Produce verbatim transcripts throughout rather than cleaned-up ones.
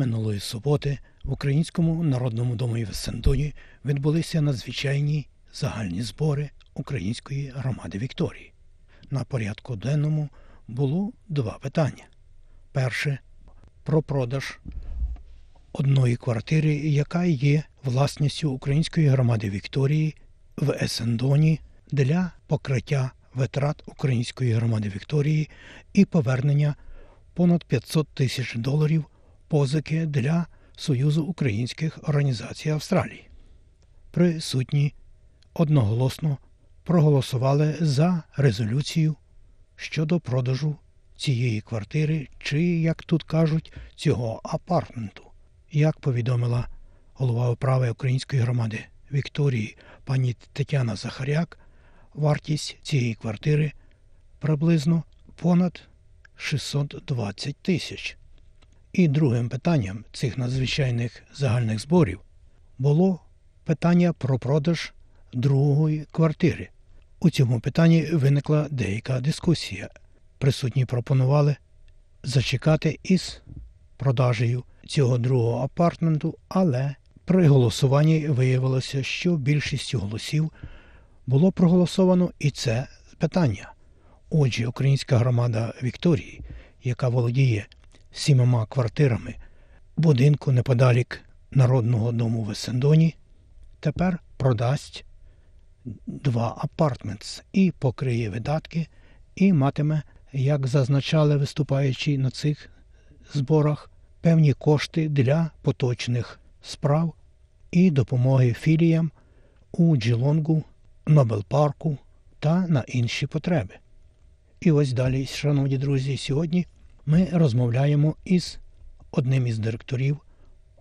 Минулої суботи в Українському Народному домі в Сендоні відбулися надзвичайні загальні збори Української громади Вікторії. На порядку денному було два питання. Перше – про продаж одної квартири, яка є власністю Української громади Вікторії в Есендоні для покриття витрат Української громади Вікторії і повернення понад п'ятсот тисяч доларів позики для Союзу українських організацій Австралії. Присутні одноголосно проголосували за резолюцію щодо продажу цієї квартири чи, як тут кажуть, цього апартменту. Як повідомила голова управи Української громади Вікторії пані Тетяна Захаряк, вартість цієї квартири приблизно понад шістсот двадцять тисяч. І другим питанням цих надзвичайних загальних зборів було питання про продаж другої квартири. У цьому питанні виникла деяка дискусія. Присутні пропонували зачекати із продажею цього другого апартменту, але при голосуванні виявилося, що більшістю голосів було проголосовано і це питання. Отже, Українська громада Вікторії, яка володіє сімома квартирами будинку неподалік Народного дому в Есендоні, тепер продасть два апартменти і покриє видатки, і матиме, як зазначали виступаючі на цих зборах, певні кошти для поточних справ і допомоги філіям у Джелонгу, Нобелпарку та на інші потреби. І ось далі, шановні друзі, сьогодні ми розмовляємо із одним із директорів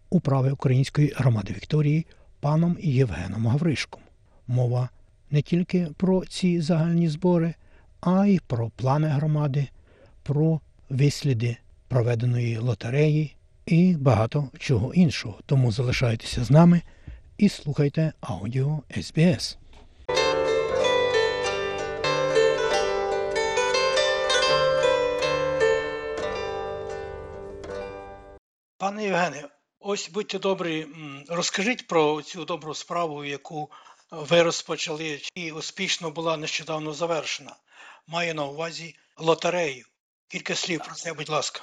управи Української громади Вікторії паном Євгеном Гавришком. Мова не тільки про ці загальні збори, а й про плани громади, про висліди проведеної лотереї і багато чого іншого. Тому залишайтеся з нами і слухайте аудіо Ес Бі Ес. Пане Євгене, ось будьте добрі, розкажіть про цю добру справу, яку ви розпочали і успішно була нещодавно завершена. Маю на увазі лотерею. Кілька слів про це, будь ласка.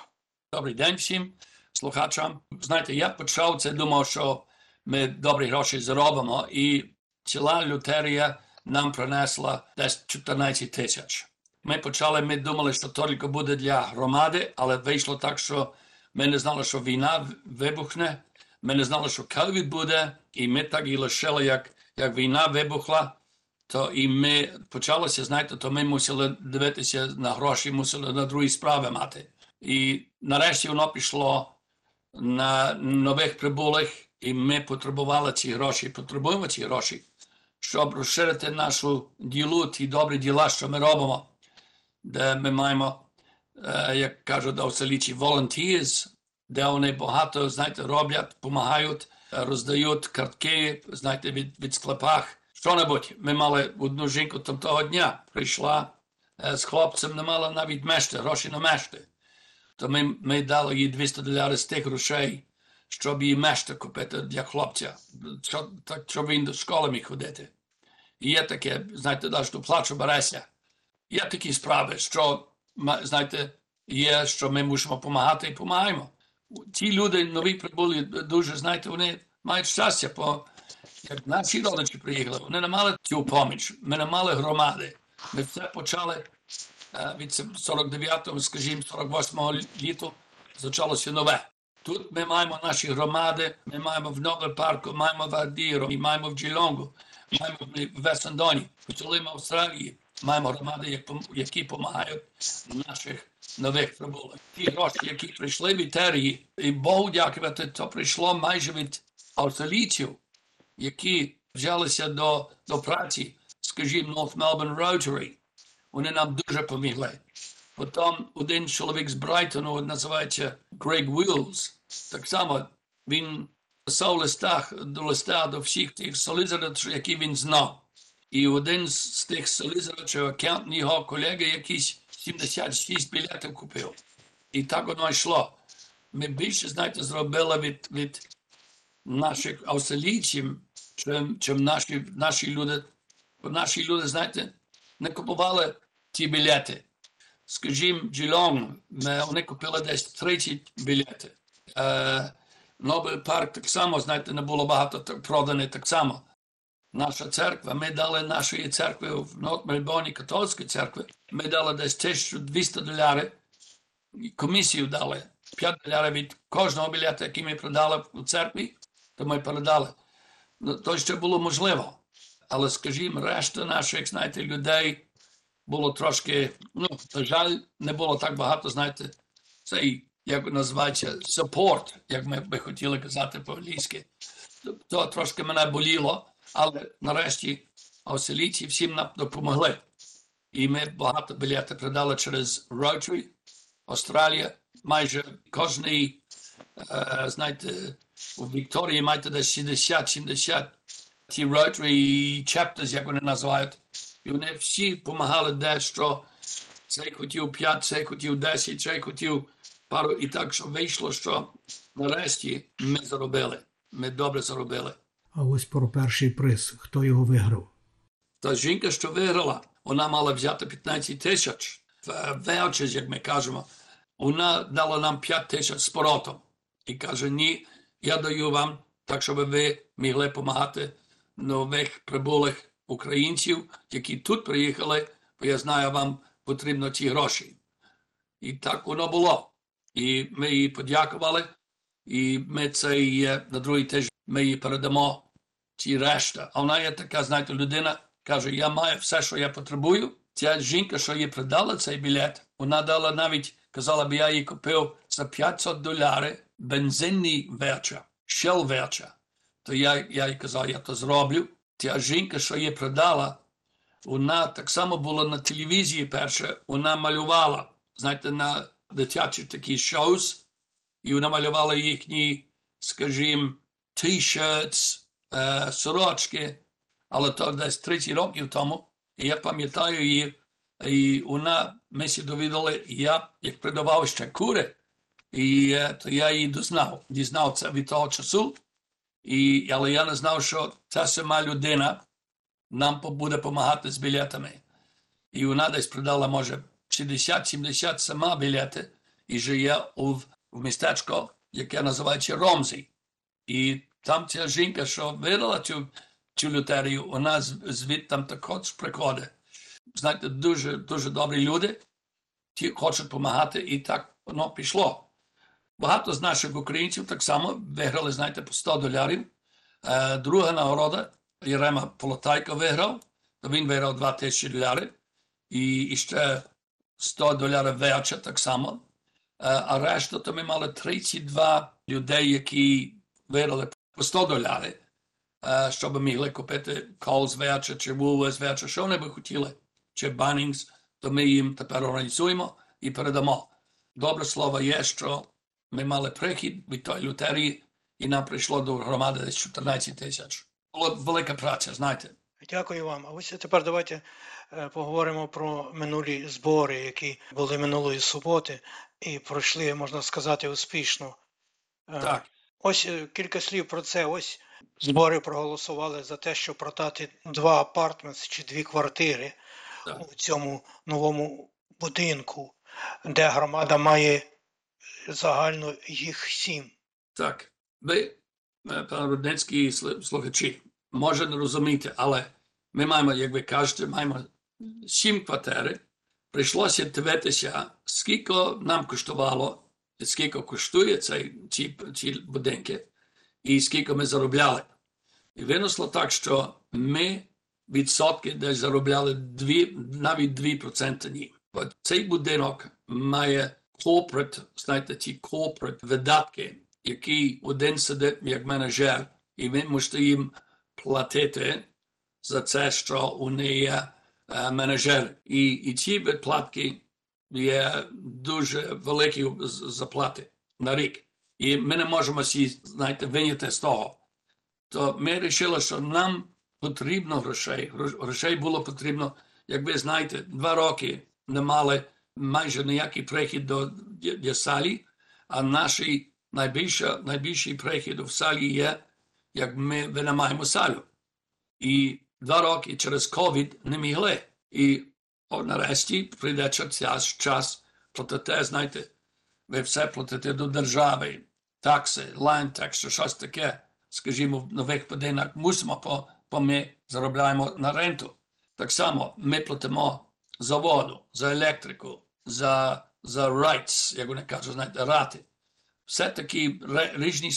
Добрий день всім слухачам. Знаєте, я почав це, думав, що ми добрі гроші заробимо, і ціла лотерея нам принесла десь чотирнадцять тисяч. Ми почали, ми думали, що то тільки буде для громади, але вийшло так, що ми не знали, що війна вибухне, ми не знали, що ковід буде, і ми так і лишили, як, як війна вибухла, то і ми почалося, знаєте, то ми мусили дивитися на гроші, мусили на другі справи мати. І нарешті воно пішло на нових прибулих, і ми потребували ці гроші, потребуємо ці гроші, щоб розширити нашу ділу, ті добрі діла, що ми робимо, де ми маємо, як кажуть, австралійці volunteers, де вони багато, знаєте, роблять, допомагають, роздають картки, знаєте, від, від склепах. Що-небудь. Ми мали одну жінку там того дня, прийшла з хлопцем, не мала навіть мешти, гроші на мешти. То ми, ми дали їй двісті доларів з тих грошей, щоб їй мешти купити для хлопця, що, так, щоб він до школи міг ходити. І є таке, знаєте, навіть до плачу береся. Є такі справи, що знаєте, є, що ми мусимо допомагати і допомагаємо. Ті люди нові прибули дуже, знаєте, вони мають щастя, бо як наші родичі приїхали, вони не мали цю поміч, ми не мали громади. Ми все почали від сорок дев'ятого, скажімо, сорок восьмого літу, почалося нове. Тут ми маємо наші громади, ми маємо в Нобелпарку, маємо в Ардіро, маємо в Джелонгу, маємо в Есендоні, в цілій Австралії. Маємо громади, які допомагають наших нових прибулих. Ті гроші, які прийшли в Вікторії, і Богу дякувати, то прийшло майже від австралійців, які взялися до, до праці, скажімо, North Melbourne Rotary. Вони нам дуже помігли. Потім один чоловік з Брайтону, називається Greg Wills, так само він писав листах, до листа до всіх тих солізерів, які він знав. І один з тих солізерів, аккаунт його колеги, якийсь сімдесят шість білетів купив. І так воно йшло. ми більше, знаєте, зробили від, від наших австралійців, чим, чим наші, наші люди. Наші люди, знаєте, не купували ті білети. Скажімо, Джелонг, вони купили десь тридцять білетів. Е, Нобель парк так само, знаєте, не було багато проданих так само. Наша церква, ми дали нашої церкви в North Melbourne, католицької церкви, ми дали десь тисячу двісті доларів, комісію дали, п'ять доларів від кожного білета, який ми продали в церкві, то ми передали. Ну, то ще було можливо. Але, скажімо, решта наших, знаєте, людей було трошки, ну, на жаль, не було так багато, знаєте, цей, як називається, support, як ми би хотіли казати по-англійськи. То трошки мене боліло, але нарешті австралійці всім нам допомогли. І ми багато білетів продали через Rotary, Австралія. Майже кожний, е, знаєте, у Вікторії маєте десь шістдесят-сімдесят ті Rotary chapters, як вони називають. І вони всі допомагали дещо. Цей хотів п'ять, цей хотів десять, цей хотів пару. І так, що вийшло, що нарешті ми заробили. Ми добре заробили. А ось про перший приз. Хто його виграв? Та жінка, що виграла, вона мала взяти п'ятнадцять тисяч. Вевчись, як ми кажемо. Вона дала нам п'ять тисяч з поротом. І каже, ні, я даю вам, так, щоб ви могли допомагати нових прибулих українців, які тут приїхали, бо я знаю, вам потрібно ці гроші. І так воно було. І ми їй подякували. І ми цей на другий тиждень ми їй передамо ці решта. А вона є така, знаєте, людина, каже, я маю все, що я потребую. Ця жінка, що їй продала цей білет, вона дала навіть, казала б, я їй купив за п'ятсот доларів бензинний вечір, Shell вечір. То я, я їй казав, я то зроблю. Ця жінка, що їй продала, вона так само була на телевізії перше, вона малювала, знаєте, на дитячі такі шоуз, і вона малювала їхні, скажімо, t-shirts, е, сорочки, але то десь тридцять років тому. І я пам'ятаю її, і вона, ми сі довідали, я, як продавав ще кури, і е, то я її дознав, дізнав це від того часу, і, але я не знав, що ця сама людина нам буде допомагати з білетами. І вона десь продала, може, шістдесят-сімдесят сама білети, і живе у в містечко, яке називається Ромзі. І там ця жінка, що видала цю, цю лотерію, вона звідти також приходить. Знаєте, дуже, дуже добрі люди, ті хочуть допомагати, і так воно пішло. Багато з наших українців так само виграли, знаєте, по сто доларів. Е, друга нагорода, Ірема Полотайко виграв, то він виграв дві тисячі доларів. І, і ще сто доларів вечір так само. А решта, то ми мали тридцять два людей, які виграли по сто доларів, щоб могли купити Coles вечір, чи Woolworths вечір, що вони би хотіли, чи Bunnings, то ми їм тепер організуємо і передамо. Добре слово є, що ми мали прихід від тої лотерії, і нам прийшло до громади десь чотирнадцять тисяч. Була велика праця, знаєте. Дякую вам. А ось тепер давайте поговоримо про минулі збори, які були минулої суботи і пройшли, можна сказати, успішно. Так. Ось кілька слів про це. Ось збори проголосували за те, щоб продати два апартменти чи дві квартири так. у цьому новому будинку, де громада має загально їх сім. Так. Ви, пан Рудницький, слухачі, може не розуміти, але ми маємо, як ви кажете, маємо сім квартир. Прийшлося дивитися, скільки нам коштувало, скільки коштує ці, ці, ці будинки і скільки ми заробляли. І винесло так, що ми відсотки десь заробляли дві, навіть дві проценти ні. Цей будинок має корпорат, знаєте, ці корпорат видатки, які один сидить як менеджер, і ви можете їм платити за це, що у неї є е, менеджер. І, і ці відплатки є дуже великі заплати на рік. І ми не можемо всі, знаєте, виняти з того. То ми вирішили, що нам потрібно грошей. Грошей було потрібно, як ви знаєте, два роки не мали майже ніякий прихід до діасалі, А наш найбільший прихід в салі є, як ми винаймаємо салю. І два роки через ковід не могли. І нарешті прийде час платити, знаєте, ви все платите до держави, такси, лайн такс, щось таке, скажімо, в нових будинках мусимо, бо ми заробляємо на ренту. Так само ми платимо за воду, за електрику, за rights, як вони кажуть, знаєте, рати. Все такі різні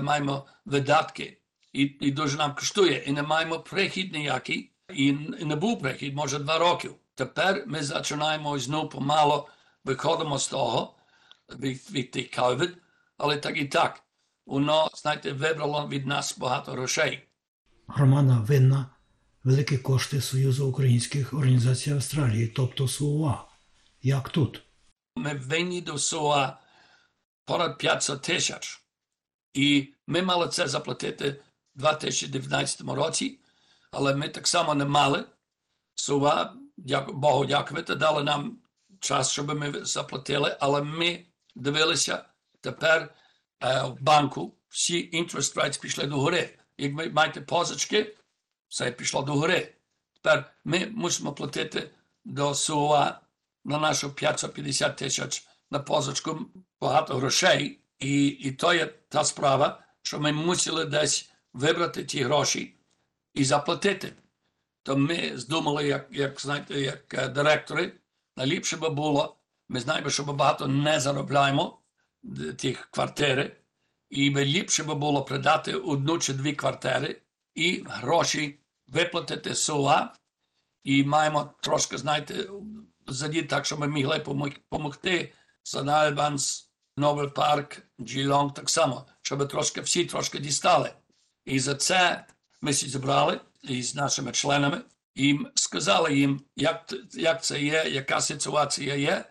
маємо видатки, і дуже нам коштує, і не маємо прихід ніякий, і не був прихід, може, два роки. Тепер ми починаємо знову помало, виходимо з того, від тих ковід, але так і так, воно, знаєте, вибрало від нас багато грошей. Громада винна великі кошти Союзу українських організацій Австралії, тобто СУА. Як тут? Ми винні до СУА понад п'ятсот тисяч. І ми мали це заплатити в дві тисячі дев'ятнадцятому році, але ми так само не мали. СУА, Богу дякувати, дали нам час, щоб ми заплатили, але ми дивилися тепер в банку, всі interest rates пішли до гори. Як ви маєте позички, все пішло до гори. Тепер ми мусимо платити до СУА на нашу п'ятсот п'ятдесят тисяч на позичку багато грошей. І, і то є та справа, що ми мусили десь вибрати ті гроші і заплатити. То ми здумали, як, як, знаєте, як директори, найліпше би було, ми знаємо, що ми багато не заробляємо тих квартири, і ліпше би було придати одну чи дві квартири і гроші виплатити СУА, і маємо трошки, знаєте, задіти так, що ми могли допомогти Сан-Альбанс, Нобель Парк, Джілонг так само, щоб трошки, всі трошки дістали. І за це ми зібрали із нашими членами і сказали їм, як, як це є, яка ситуація є,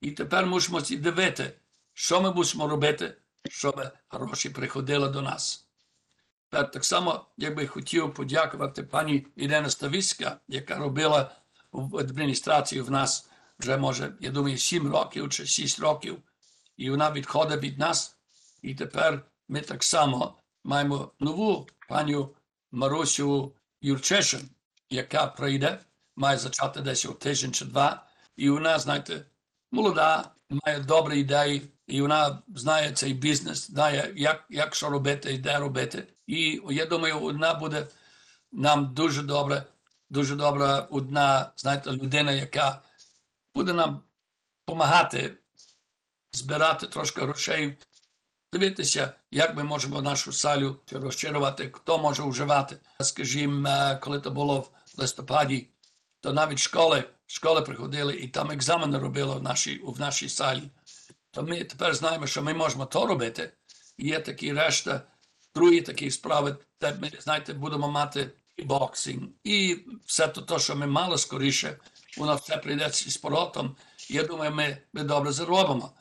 і тепер мусимо дивити, що ми мусимо робити, щоб гроші приходили до нас. Тепер так само я би хотів подякувати пані Ірина Ставицька, яка робила в адміністрації в нас вже, може, я думаю, сім років чи шість років, і вона відходить від нас, і тепер ми так само маємо нову паню Марусю Юрчишин, яка прийде, має зачати десь у тиждень чи два, і вона, знаєте, молода, має добрі ідеї, і вона знає цей бізнес, знає, як, як що робити і де робити. І я думаю, вона буде нам дуже добре, дуже добра одна, знаєте, людина, яка буде нам допомагати збирати трошки грошей, дивитися, як ми можемо нашу салю розширювати, хто може вживати. Скажімо, коли то було в листопаді, то навіть школи, школи приходили і там екзамени робили в нашій, в нашій салі. То ми тепер знаємо, що ми можемо то робити. Є такі решта, другі такі справи, де ми, знаєте, будемо мати і боксинг, і все те, що ми мали скоріше, воно все прийде з поротом. Я думаю, ми, ми добре заробимо.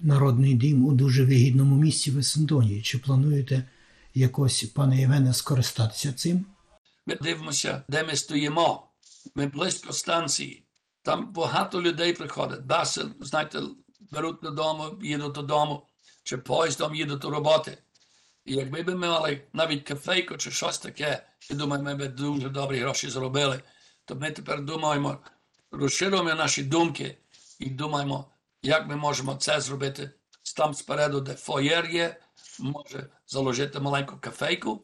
Народний дім у дуже вигідному місці в Есендонії. Чи плануєте якось, пане Євгене, скористатися цим? Ми дивимося, де ми стоїмо. Ми близько станції. Там багато людей приходять. Баси, знаєте, беруть додому, їдуть додому, чи поїздом їдуть до роботи. І якби ми мали навіть кафейку чи щось таке, я думаю, ми б дуже добрі гроші зробили. То ми тепер думаємо, розширюємо наші думки і думаємо, як ми можемо це зробити. Там спереду, де фоєр є, може заложити маленьку кафейку.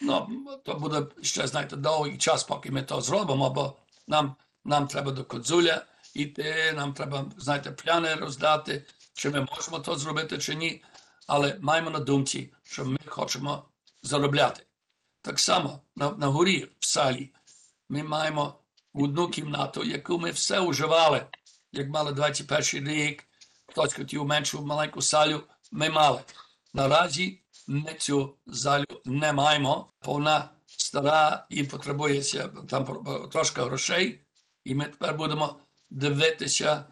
Ну, то буде ще, знаєте, довгий час, поки ми то зробимо, бо нам, нам треба до Кодзуля йти, нам треба, знаєте, пляни роздати, чи ми можемо то зробити, чи ні. Але маємо на думці, що ми хочемо заробляти. Так само на, на горі, в салі, ми маємо одну кімнату, яку ми все уживали. Як мали двадцять перший рік, хтось хотів меншу маленьку салю, ми мали. Наразі ми цю залю не маємо, бо вона стара і потребується там трошки грошей. І ми тепер будемо дивитися,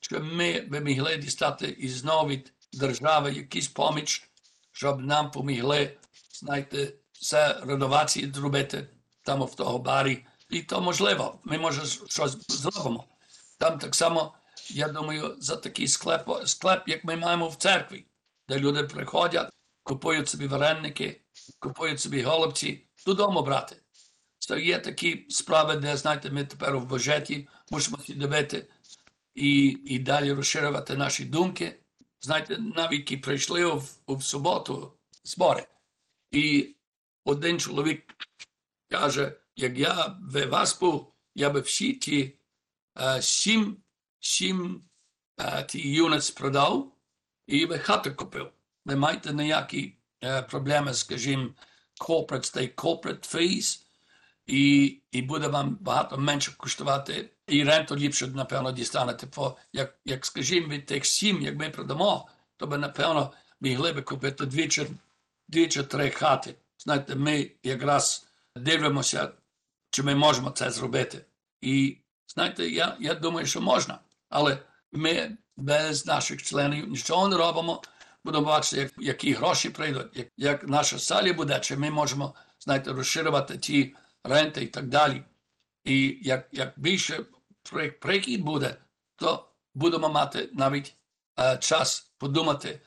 що ми би могли дістати і знову від держави якісь поміч, щоб нам помігли, знаєте, все реновації зробити там в того барі. І то можливо, ми може щось зробимо. Там так само я думаю, за такий склеп, склеп, як ми маємо в церкві, де люди приходять, купують собі вареники, купують собі голубці, додому брати. То є такі справи, де, знаєте, ми тепер в бюджеті мусимо дивити і, і далі розширювати наші думки. Знаєте, навіть прийшли в, в суботу збори, і один чоловік каже, як я в вас був, я би всі ті е, сім, сім е, ті юниць продав і би хату купив. Не маєте ніякі е, проблеми, скажімо, corporate state, corporate fees, і, і буде вам багато менше коштувати, і ренту ліпше, напевно, дістанете. Бо, як, як скажімо, від тих сім, як ми продамо, то би, напевно, могли би купити дві чи, дві чи три хати. Знаєте, ми якраз дивимося, чи ми можемо це зробити. І, знаєте, я, я думаю, що можна. Але ми без наших членів нічого не робимо. Будемо бачити, як, які гроші прийдуть, як, як наша салі буде, чи ми можемо, знаєте, розширювати ті ренти і так далі. І як, як більше прихід буде, то будемо мати навіть е, час подумати,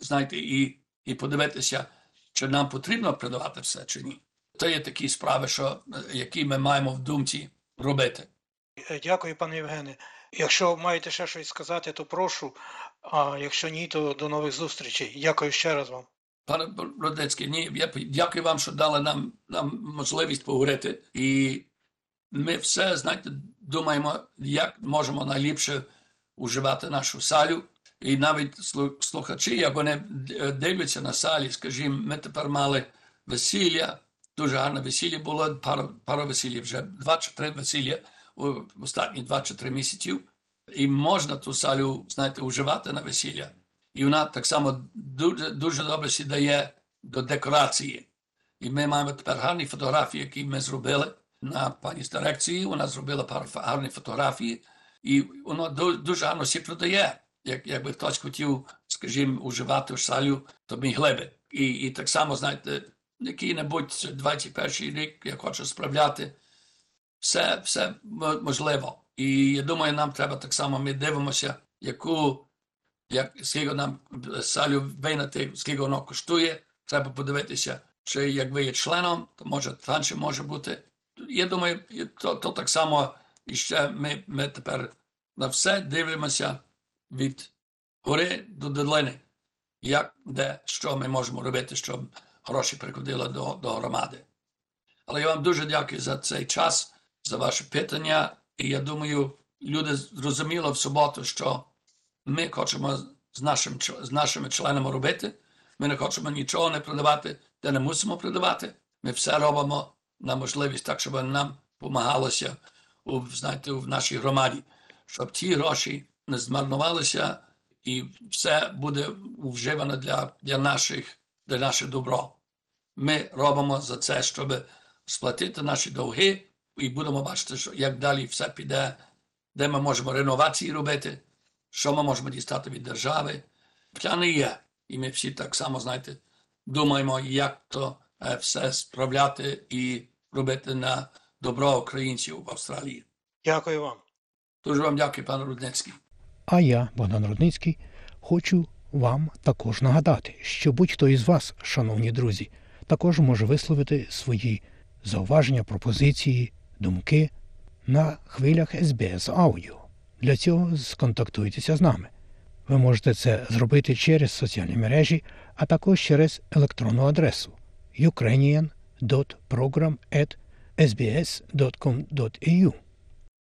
знаєте, і, і подивитися, чи нам потрібно продавати все, чи ні. Це є такі справи, що, які ми маємо в думці робити. Дякую, пане Євгене. Якщо маєте ще щось сказати, то прошу, а якщо ні, то до нових зустрічей. Дякую ще раз вам. Пане Рудницький, ні, я дякую вам, що дали нам, нам можливість поговорити. І ми все, знаєте, думаємо, як можемо найліпше уживати нашу салю. І навіть слухачі, як вони дивляться на салі, скажімо, ми тепер мали весілля, дуже гарне весілля було, пару, пару весілля вже, два чи три весілля в останні два чи три місяців. І можна ту салю, знаєте, уживати на весілля. І вона так само дуже, дуже добре сідає до декорації. І ми маємо тепер гарні фотографії, які ми зробили на пані з дирекції. Вона зробила пару гарних фотографій. І воно дуже гарно всі продає. Як, якби хтось хотів, скажімо, уживати в салю, то могли би. І, і так само, знаєте, який-небудь двадцять перший рік я хочу справляти. Все, все можливо. І я думаю, нам треба так само, ми дивимося, яку Як, скільки нам салю винати, скільки воно коштує, треба подивитися, чи як ви є членом, то може танче може бути. Я думаю, то, то так само і ще ми, ми тепер на все дивимося від гори до долини, як, де, що ми можемо робити, щоб гроші приходили до, до громади. Але я вам дуже дякую за цей час, за ваші питання. І я думаю, люди зрозуміли в суботу, що ми хочемо з, нашим, з нашими членами робити. Ми не хочемо нічого не продавати, де не мусимо продавати. Ми все робимо на можливість так, щоб нам допомагалося у, знаєте, в нашій громаді, щоб ті гроші не змарнувалися і все буде вживано для, для, наших, для наших добро. Ми робимо за це, щоб сплатити наші довги і будемо бачити, що, як далі все піде, де ми можемо реновації робити, що ми можемо дістати від держави. Пляни є. І ми всі так само, знаєте, думаємо, як то все справляти і робити на добро українців в Австралії. Дякую вам. Дуже вам дякую, пане Рудницький. А я, Богдан Рудницький, хочу вам також нагадати, що будь-хто із вас, шановні друзі, також може висловити свої зауваження, пропозиції, думки на хвилях ес бі ес Audio. Для цього сконтактуйтеся з нами. Ви можете це зробити через соціальні мережі, а також через електронну адресу ukrainian dot program at s b s dot com dot e u.